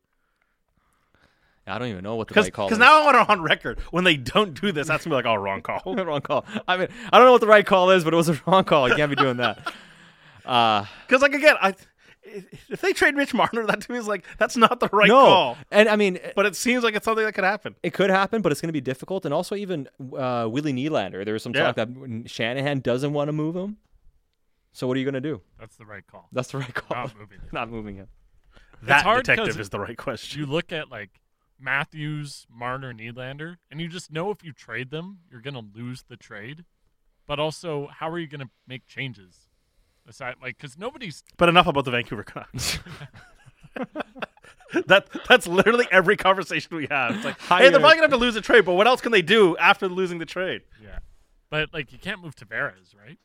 I don't even know what the right call is. Because now I want it on record. When they don't do this, that's gonna be like, oh, wrong call, wrong call. I mean, I don't know what the right call is, but it was a wrong call. You can't be doing that. Because, uh, like again, I. If they trade Mitch Marner, that to me is like, that's not the right no. call. And I mean, but it seems like it's something that could happen. It could happen, but it's going to be difficult. And also, even uh, Willie Nylander, there was some yeah. talk that Shanahan doesn't want to move him. So what are you going to do? That's the right call. That's the right call. Not moving him. Not moving him. That detective is the right question. You look at like Matthews, Marner, Nylander, and you just know if you trade them, you're going to lose the trade. But also, how are you going to make changes? Aside, like, because nobody's. But enough about the Vancouver Canucks. that that's literally every conversation we have. It's like, higher. Hey, they're probably gonna have to lose a trade, but what else can they do after losing the trade? Yeah, but like you can't move Tavares, right?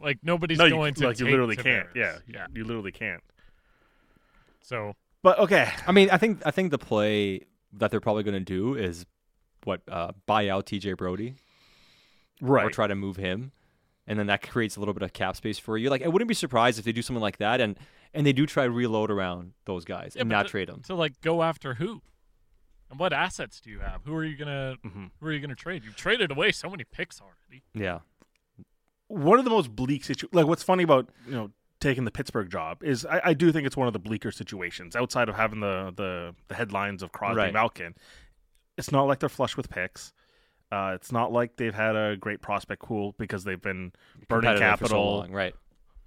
Like nobody's no, going you, to. Like take you literally Tavares. Can't. Yeah, yeah, you literally can't. So, but okay. I mean, I think I think the play that they're probably gonna do is what uh, buy out T J Brody, right? Or try to move him. And then that creates a little bit of cap space for you. Like, I wouldn't be surprised if they do something like that, and, and they do try to reload around those guys yeah, and not th- trade them. So, like, go after who? And what assets do you have? Who are you gonna mm-hmm. Who are you gonna trade? You've traded away so many picks already. Yeah. One of the most bleak situations. Like, what's funny about you know taking the Pittsburgh job is I, I do think it's one of the bleaker situations outside of having the the, the headlines of Crosby right. and Malkin. It's not like they're flush with picks. Uh, it's not like they've had a great prospect pool because they've been burning capital, for so long, right?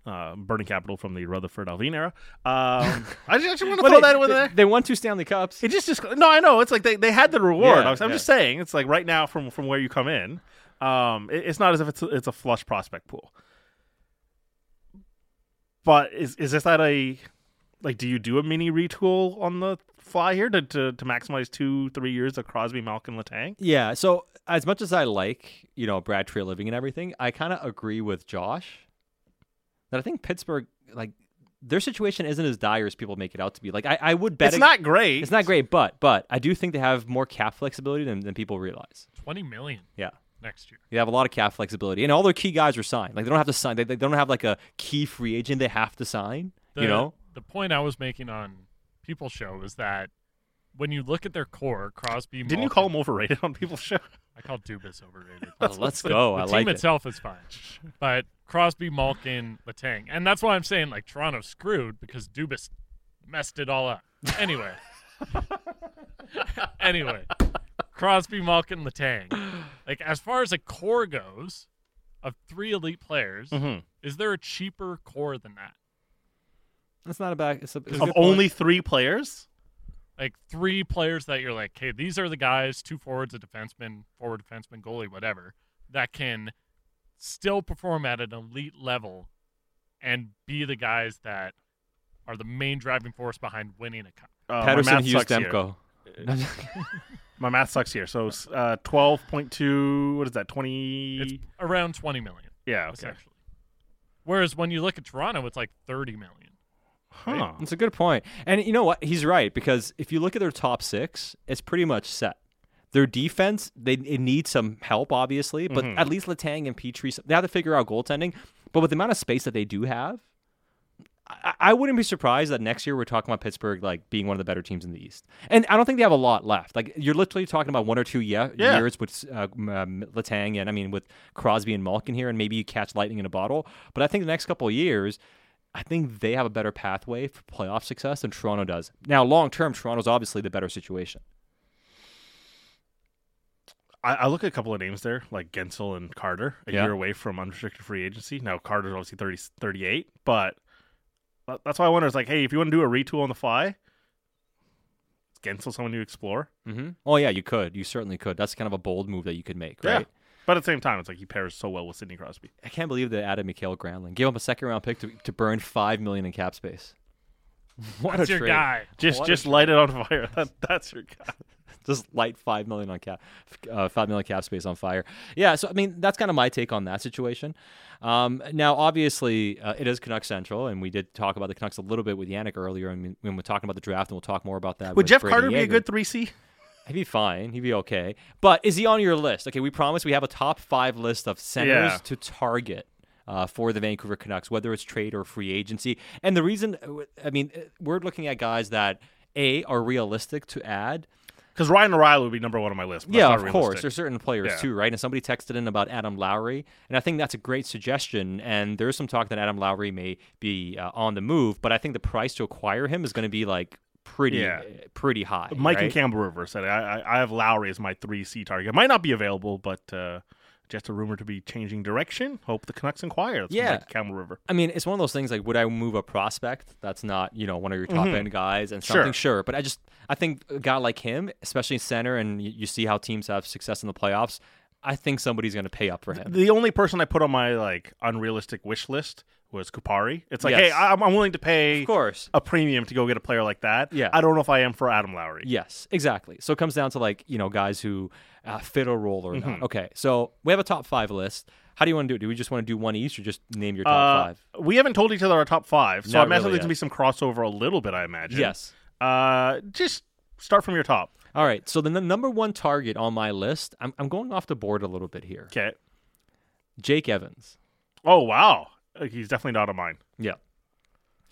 Uh, burning capital from the Rutherford Alvin era. Um, I just actually want to well, throw they, that in there. They won two Stanley Cups. It just, just no, I know. It's like they, they had the reward. Yeah, I was, I'm yeah. just saying, it's like right now from, from where you come in, um, it, it's not as if it's a, it's a flush prospect pool. But is is this that a like, do you do a mini retool on the fly here to, to, to maximize two, three years of Crosby, Malkin, Letang? Yeah, so as much as I like, you know, Brad Trey Living and everything, I kind of agree with Josh that I think Pittsburgh, like, their situation isn't as dire as people make it out to be. Like, I, I would bet it's ag- not great. It's not great, but but I do think they have more cap flexibility than, than people realize. twenty million Yeah. Next year. They have a lot of cap flexibility, and all their key guys are signed. Like, they don't have to sign. They, they don't have like a key free agent they have to sign. The, you know, the point I was making on People's Show is that when you look at their core, Crosby. Didn't Malkin, you call him overrated on People's Show? I called Dubas overrated. Well, let's go. The, I the like it. The team itself is fine, but Crosby, Malkin, Letang, and that's why I'm saying like Toronto's screwed because Dubas messed it all up. Anyway, anyway. Crosby, Malkin, Letang. Like, as far as a core goes of three elite players, mm-hmm. is there a cheaper core than that? That's not a bad. It's a, it's of only three players? Like, three players that you're like, hey, these are the guys, two forwards, a defenseman, forward defenseman, goalie, whatever, that can still perform at an elite level and be the guys that are the main driving force behind winning a cup. Uh, Patterson, Hughes, Demko. My math sucks here. So uh, twelve point two, what is that, twenty? It's around twenty million. Yeah, okay. Essentially. Whereas when you look at Toronto, it's like thirty million. Huh. Right? That's a good point. And you know what? He's right, because if you look at their top six, it's pretty much set. Their defense, they it needs some help, obviously, but mm-hmm. at least Letang and Petrie, they have to figure out goaltending. But with the amount of space that they do have, I, I wouldn't be surprised that next year we're talking about Pittsburgh like being one of the better teams in the East. And I don't think they have a lot left. Like, you're literally talking about one or two yeah, yeah. years with uh, um, Letang and, I mean, with Crosby and Malkin here, and maybe you catch lightning in a bottle. But I think the next couple of years, I think they have a better pathway for playoff success than Toronto does. Now, long-term, Toronto's obviously the better situation. I, I look at a couple of names there, like Gensel and Carter, a yeah. year away from unrestricted free agency. Now, Carter's obviously thirty, thirty-eight, but... That's why I wonder. It's like, hey, if you want to do a retool on the fly, is Gensel someone you explore? Mm-hmm. Oh, yeah, you could. You certainly could. That's kind of a bold move that you could make, right? Yeah. But at the same time, it's like he pairs so well with Sidney Crosby. I can't believe they added Mikhail Granlund. Gave him a second-round pick to, to burn five million dollars in cap space. What that's a your trade. Guy. Just what just light trade. It on fire. That, that's your guy. Just light five million dollars on cap, uh, five million dollars cap space on fire. Yeah, so, I mean, that's kind of my take on that situation. Um, now, obviously, uh, it is Canuck Central, and we did talk about the Canucks a little bit with Jannik earlier and when we we're talking about the draft, and we'll talk more about that. Would with Jeff Brady Carter Yeager. Be a good three C? He'd be fine. He'd be okay. But is he on your list? Okay, we promise we have a top five list of centers yeah. to target. Uh, for the Vancouver Canucks, whether it's trade or free agency. And the reason, I mean, we're looking at guys that, A, are realistic to add. Because Ryan O'Reilly would be number one on my list. Yeah, of realistic. Course. There's certain players, yeah. too, right? And somebody texted in about Adam Lowry, and I think that's a great suggestion. And there's some talk that Adam Lowry may be uh, on the move, but I think the price to acquire him is going to be, like, pretty yeah. pretty high. Mike right? and Campbell River said, I, I, I have Lowry as my three C target. It might not be available, but... Uh... Just a rumor to be changing direction. Hope the Canucks inquire. That's yeah. Like Campbell River. I mean, it's one of those things like, would I move a prospect that's not, you know, one of your top mm-hmm. end guys and something? Sure. sure. But I just, I think a guy like him, especially in center, and you, you see how teams have success in the playoffs, I think somebody's going to pay up for him. The only person I put on my, like, unrealistic wish list was Kupari. It's like, yes. hey, I'm, I'm willing to pay of course. a premium to go get a player like that. Yeah. I don't know if I am for Adam Lowry. Yes, exactly. So it comes down to, like, you know, guys who uh, fit a role or mm-hmm. not. Okay, so we have a top five list. How do you want to do it? Do we just want to do one each or just name your top uh, five? We haven't told each other our top five, so not I imagine really there's going to be some crossover a little bit, I imagine. Yes. Uh, just start from your top. All right, so the n- number one target on my list, I'm, I'm going off the board a little bit here. Okay. Jake Evans. Oh, wow. He's definitely not on mine. Yeah.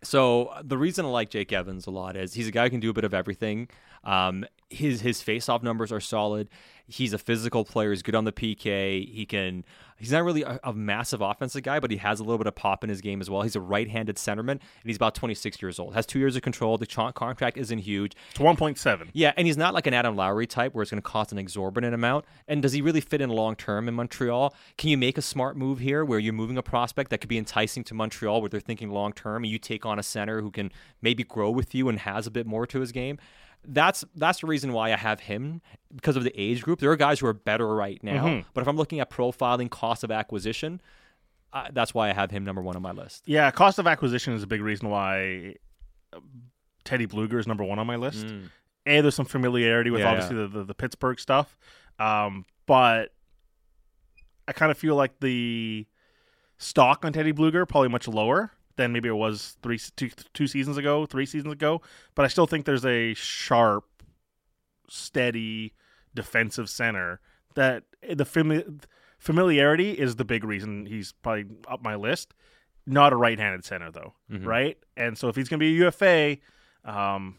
So the reason I like Jake Evans a lot is he's a guy who can do a bit of everything. Um, his his face-off numbers are solid. He's a physical player. He's good on the P K. He can. He's not really a, a massive offensive guy, but he has a little bit of pop in his game as well. He's a right-handed centerman, and he's about twenty-six years old. Has two years of control. The ch- contract isn't huge. It's one point seven. Yeah, and he's not like an Adam Lowry type where it's going to cost an exorbitant amount. And does he really fit in long-term in Montreal? Can you make a smart move here where you're moving a prospect that could be enticing to Montreal where they're thinking long-term, and you take on a center who can maybe grow with you and has a bit more to his game? That's that's the reason why I have him, because of the age group. There are guys who are better right now, mm-hmm. but if I'm looking at profiling, cost of acquisition, uh, that's why I have him number one on my list. Yeah, cost of acquisition is a big reason why Teddy Bluger is number one on my list. Mm. A, there's some familiarity with yeah, obviously yeah. The, the, the Pittsburgh stuff, um, but I kind of feel like the stock on Teddy Bluger probably much lower than maybe it was three, two, two seasons ago, three seasons ago. But I still think there's a sharp, steady defensive center that the fami- familiarity is the big reason he's probably up my list. Not a right-handed center, though, mm-hmm. right? And so if he's going to be a U F A, um,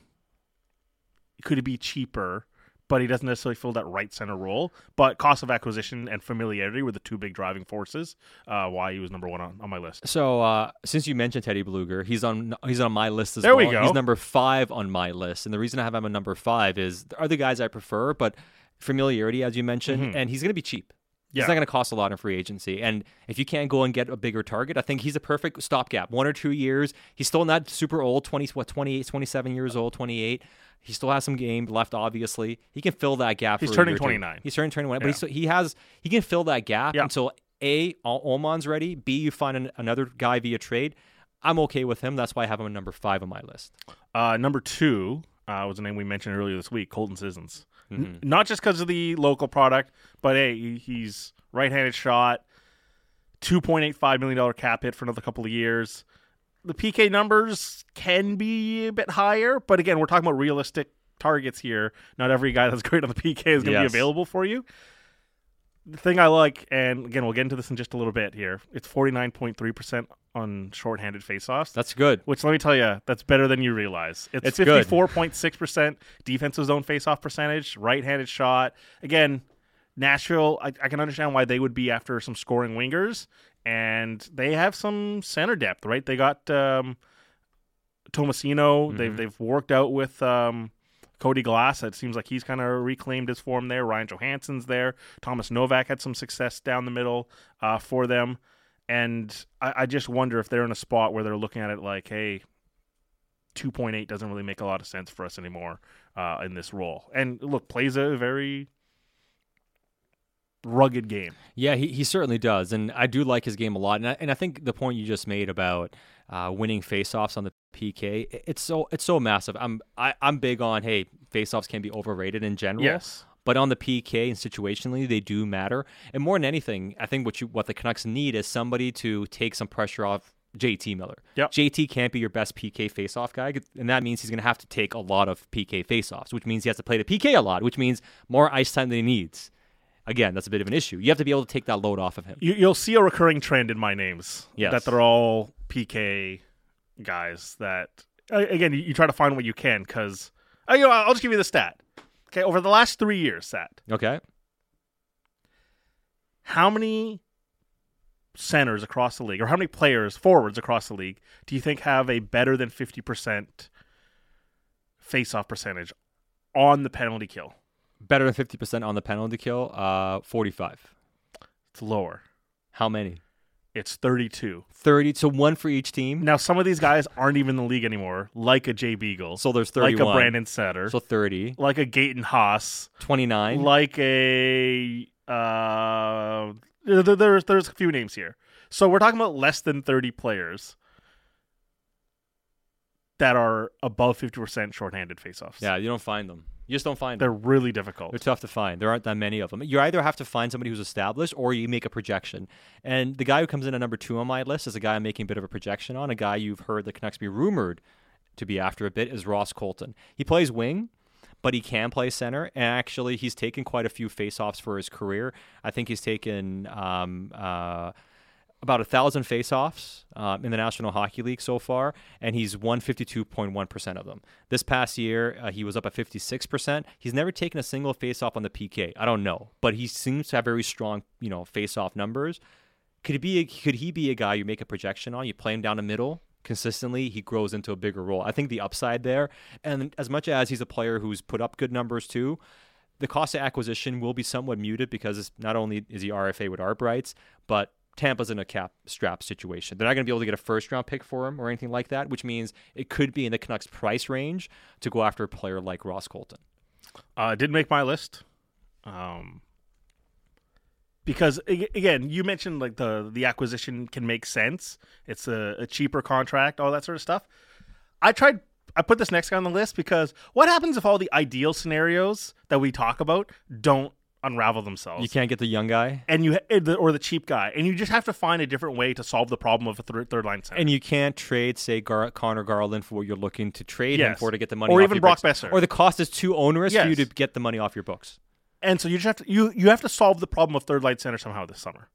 could it be cheaper? But he doesn't necessarily fill that right center role. But cost of acquisition and familiarity were the two big driving forces uh, why he was number one on, on my list. So uh, since you mentioned Teddy Bluger, he's on he's on my list as there well. There we go. He's number five on my list. And the reason I have him at number five is are the guys I prefer, but familiarity, as you mentioned, mm-hmm. and he's going to be cheap. Yeah. It's not going to cost a lot in free agency. And if you can't go and get a bigger target, I think he's a perfect stopgap. One or two years. He's still not super old, twenty, what, twenty-eight, twenty-seven years old, twenty-eight. He still has some game left, obviously. He can fill that gap. He's for turning twenty-nine. Two. He's turning twenty-one. Yeah. But he's, he has he can fill that gap yeah. until A, Oman's ready. B, you find an, another guy via trade. I'm okay with him. That's why I have him at number five on my list. Uh, number two uh, was a name we mentioned earlier this week, Colton Sissons. Mm-hmm. Not just because of the local product, but hey, he's right-handed shot, two point eight five million dollars cap hit for another couple of years. The P K numbers can be a bit higher, but again, we're talking about realistic targets here. Not every guy that's great on the P K is going to yes. be available for you. The thing I like, and again, we'll get into this in just a little bit here, it's forty-nine point three percent on shorthanded faceoffs. That's good. Which, let me tell you, that's better than you realize. It's, it's fifty-four point six percent defensive zone faceoff percentage, right-handed shot. Again, Nashville, I, I can understand why they would be after some scoring wingers, and they have some center depth, right? They got um, Tomasino. Mm-hmm. They've, they've worked out with... Um, Cody Glass, it seems like he's kind of reclaimed his form there. Ryan Johansson's there. Thomas Novak had some success down the middle uh, for them. And I, I just wonder if they're in a spot where they're looking at it like, hey, two point eight doesn't really make a lot of sense for us anymore uh, in this role. And look, plays a very rugged game. Yeah, he, he certainly does. And I do like his game a lot. And I, and I think the point you just made about uh, winning faceoffs on the P K, it's so it's so massive. I'm I, I'm big on hey, faceoffs can be overrated in general. Yes, but on the P K and situationally, they do matter. And more than anything, I think what you what the Canucks need is somebody to take some pressure off J T Miller. Yep. J T can't be your best P K faceoff guy, and that means he's going to have to take a lot of P K faceoffs, which means he has to play the P K a lot, which means more ice time than he needs. Again, that's a bit of an issue. You have to be able to take that load off of him. You, you'll see a recurring trend in my names yes. that they're all P K guys that, again, you try to find what you can because, you know, I'll just give you the stat. Okay, over the last three years, Sat. Okay. How many centers across the league, or how many players, forwards across the league, do you think have a better than fifty percent face-off percentage on the penalty kill? Better than fifty percent on the penalty kill? Uh, forty-five. It's lower. How many? It's thirty-two. thirty, so one for each team. Now, some of these guys aren't even in the league anymore, like a Jay Beagle. So there's thirty-one. Like a Brandon Sutter. So thirty. Like a Gaten Haas. twenty-nine. Like a... Uh, there's, there's a few names here. So we're talking about less than thirty players that are above fifty percent shorthanded faceoffs. Yeah, you don't find them. You just don't find them. They're really difficult. They're tough to find. There aren't that many of them. You either have to find somebody who's established or you make a projection. And the guy who comes in at number two on my list is a guy I'm making a bit of a projection on, a guy you've heard the Canucks be rumored to be after a bit, is Ross Colton. He plays wing, but he can play center. And actually, he's taken quite a few faceoffs for his career. I think he's taken um, uh, about one thousand faceoffs um, in the National Hockey League so far, and he's won fifty-two point one percent of them. This past year, uh, he was up at fifty-six percent. He's never taken a single faceoff on the P K. I don't know, but he seems to have very strong, you know, faceoff numbers. Could it be? A, could he be a guy you make a projection on? You play him down the middle consistently, he grows into a bigger role. I think the upside there, and as much as he's a player who's put up good numbers too, the cost of acquisition will be somewhat muted because it's not only is he R F A with Arbrights, but Tampa's in a cap-strap situation. They're not going to be able to get a first-round pick for him or anything like that, which means it could be in the Canucks' price range to go after a player like Ross Colton. Uh, did make my list. Um, because, again, you mentioned like the, the acquisition can make sense. It's a, a cheaper contract, all that sort of stuff. I tried I put this next guy on the list because what happens if all the ideal scenarios that we talk about don't unravel themselves? You can't get the young guy, and you or the cheap guy, and you just have to find a different way to solve the problem of a th- third line center. And you can't trade, say, Gar- Connor Garland for what you're looking to trade yes. him for to get the money, or off even your Brock books. Besser, or the cost is too onerous yes. for you to get the money off your books. And so you just have to you you have to solve the problem of third line center somehow this summer.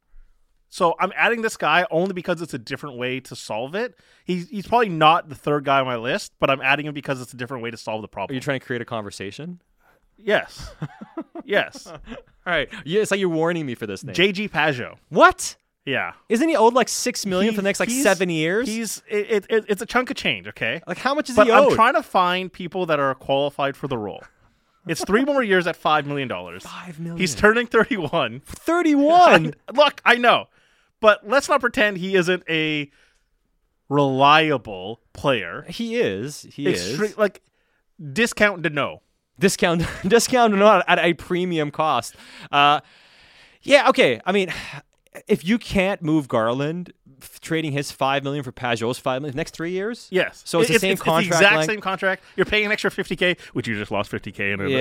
So I'm adding this guy only because it's a different way to solve it. He's he's probably not the third guy on my list, but I'm adding him because it's a different way to solve the problem. Are you trying to create a conversation? Yes. Yes. All right. Yeah, it's like you're warning me for this thing. J G Pageau. What? Yeah. Isn't he owed like six million dollars he, for the next like seven years? He's it, it, It's a chunk of change, okay? Like how much is but he owed? I'm trying to find people that are qualified for the role. It's three more years at five million dollars. five million dollars. He's turning thirty-one. thirty-one? Look, I know. But let's not pretend he isn't a reliable player. He is. He Extre- is. Like, discount to no. Discount, discount to no at a premium cost. Uh, yeah, okay. I mean, if you can't move Garland, trading his five million dollars for Pageau's five million dollars next three years? Yes. So it's, it's the same it's, contract. It's the exact length. Same contract. You're paying an extra fifty K, which you just lost fifty K in. A, yeah.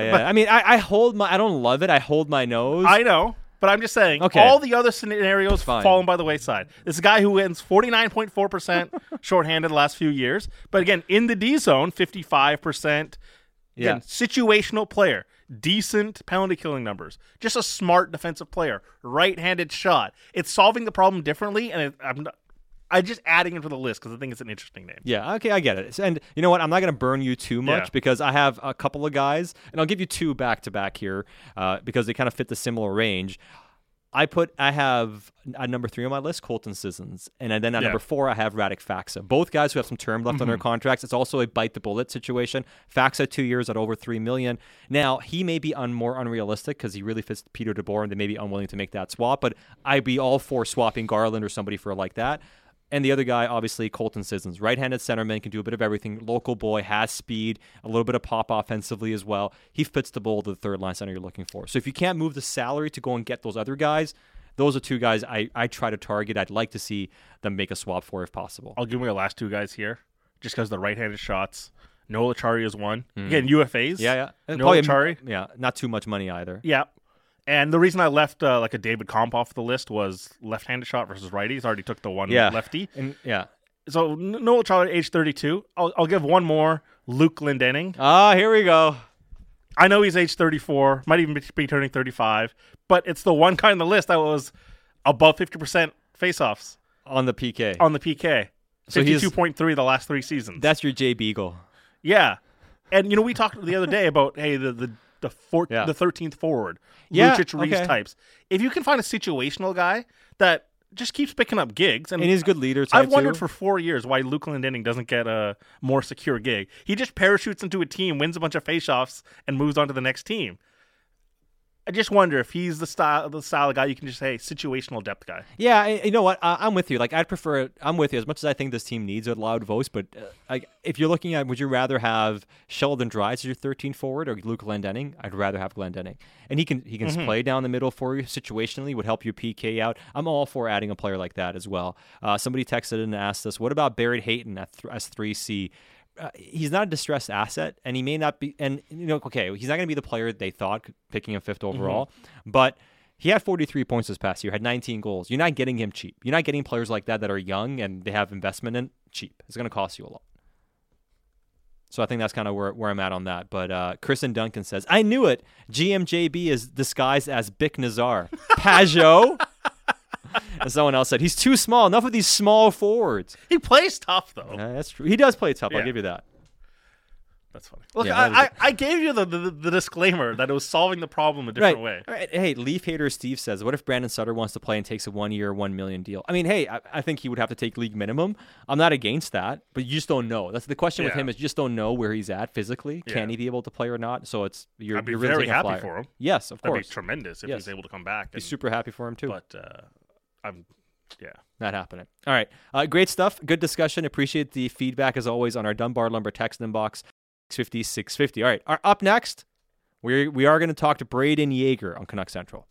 In a, yeah. I mean, I, I hold my, I don't love it. I hold my nose. I know. But I'm just saying, okay. All the other scenarios fallen by the wayside. This is a guy who wins forty-nine point four percent shorthanded the last few years. But again, in the D zone, fifty-five percent. Yeah. Again, situational player. Decent penalty killing numbers. Just a smart defensive player. Right-handed shot. It's solving the problem differently, and it, I'm not... I'm just adding him to the list because I think it's an interesting name. Yeah, okay, I get it. And you know what? I'm not going to burn you too much yeah. because I have a couple of guys, and I'll give you two back-to-back here uh, because they kind of fit the similar range. I put, I have a number three on my list, Colton Sissons. And then at yeah. number four, I have Radek Faksa. Both guys who have some term left mm-hmm. on their contracts. It's also a bite-the-bullet situation. Faksa, two years at over three million dollars. Now, he may be un- more unrealistic because he really fits Peter DeBoer, and they may be unwilling to make that swap. But I'd be all for swapping Garland or somebody for like that. And the other guy, obviously, Colton Sissons. Right-handed centerman, can do a bit of everything. Local boy, has speed, a little bit of pop offensively as well. He fits the bill of the third-line center you're looking for. So if you can't move the salary to go and get those other guys, those are two guys I, I try to target. I'd like to see them make a swap for if possible. I'll give my last two guys here just because the right-handed shots. Noel Achari is one. Mm. Again, U F As. Yeah, yeah. And Noel Achari. Yeah, not too much money either. Yeah. And the reason I left uh, like a David Komp off the list was left-handed shot versus righties. I already took the one yeah. lefty. And, yeah. So Noel Achari, age thirty-two. I'll, I'll give one more. Luke Lindenning. Ah, here we go. I know he's age thirty-four. Might even be turning thirty-five. But it's the one guy on the list that was above fifty percent face-offs. On the P K. On the P K. So fifty-two point three the last three seasons. That's your Jay Beagle. Yeah. And, you know, we talked the other day about, hey, the... the The, four, yeah. the thirteenth forward, yeah, Lucic Reeves okay. types. If you can find a situational guy that just keeps picking up gigs. And, and he's a good leader, type I've wondered too. For four years why Luke Lindenning doesn't get a more secure gig. He just parachutes into a team, wins a bunch of faceoffs, and moves on to the next team. I just wonder if he's the style, the style of guy you can just say situational depth guy. Yeah, I, you know what? I, I'm with you. Like I'd prefer. I'm with you as much as I think this team needs a loud voice. But uh, like, if you're looking at, would you rather have Sheldon Dries as your thirteen forward or Luke Glendening? I'd rather have Glendening, and he can he can mm-hmm. play down the middle for you situationally. Would help you P K out. I'm all for adding a player like that as well. Uh, somebody texted and asked us, what about Barrett Hayton at th- as three C? Uh, he's not a distressed asset, and he may not be, and you know, okay, he's not going to be the player they thought picking him fifth overall, mm-hmm. but he had forty-three points this past year, had nineteen goals. You're not getting him cheap. You're not getting players like that that are young and they have investment in cheap. It's going to cost you a lot. So I think that's kind of where, where I'm at on that. But uh, Kristen Duncan says, I knew it. G M J B is disguised as Bick Nazar. Pageau. And someone else said, he's too small. Enough of these small forwards. He plays tough, though. Yeah, that's true. He does play tough. Yeah. I'll give you that. That's funny. Look, yeah, I, I, I gave you the, the, the disclaimer that it was solving the problem a different right. way. Right. Hey, Leaf Hater Steve says, what if Brandon Sutter wants to play and takes a one-year, one million dollars deal? I mean, hey, I, I think he would have to take league minimum. I'm not against that, but you just don't know. That's the question yeah. with him is you just don't know where he's at physically. Yeah. Can he be able to play or not? So it's you're, I'd be you're very happy flyer. For him. Yes, of That'd course. That'd be tremendous if yes. he's able to come back. I'd be super happy for him, too. But, uh... I'm, yeah, not happening. All right. Uh, great stuff. Good discussion. Appreciate the feedback as always on our Dunbar Lumber text inbox six fifty, six fifty. All right. Our, up next, we're, we are going to talk to Braden Yeager on Canuck Central.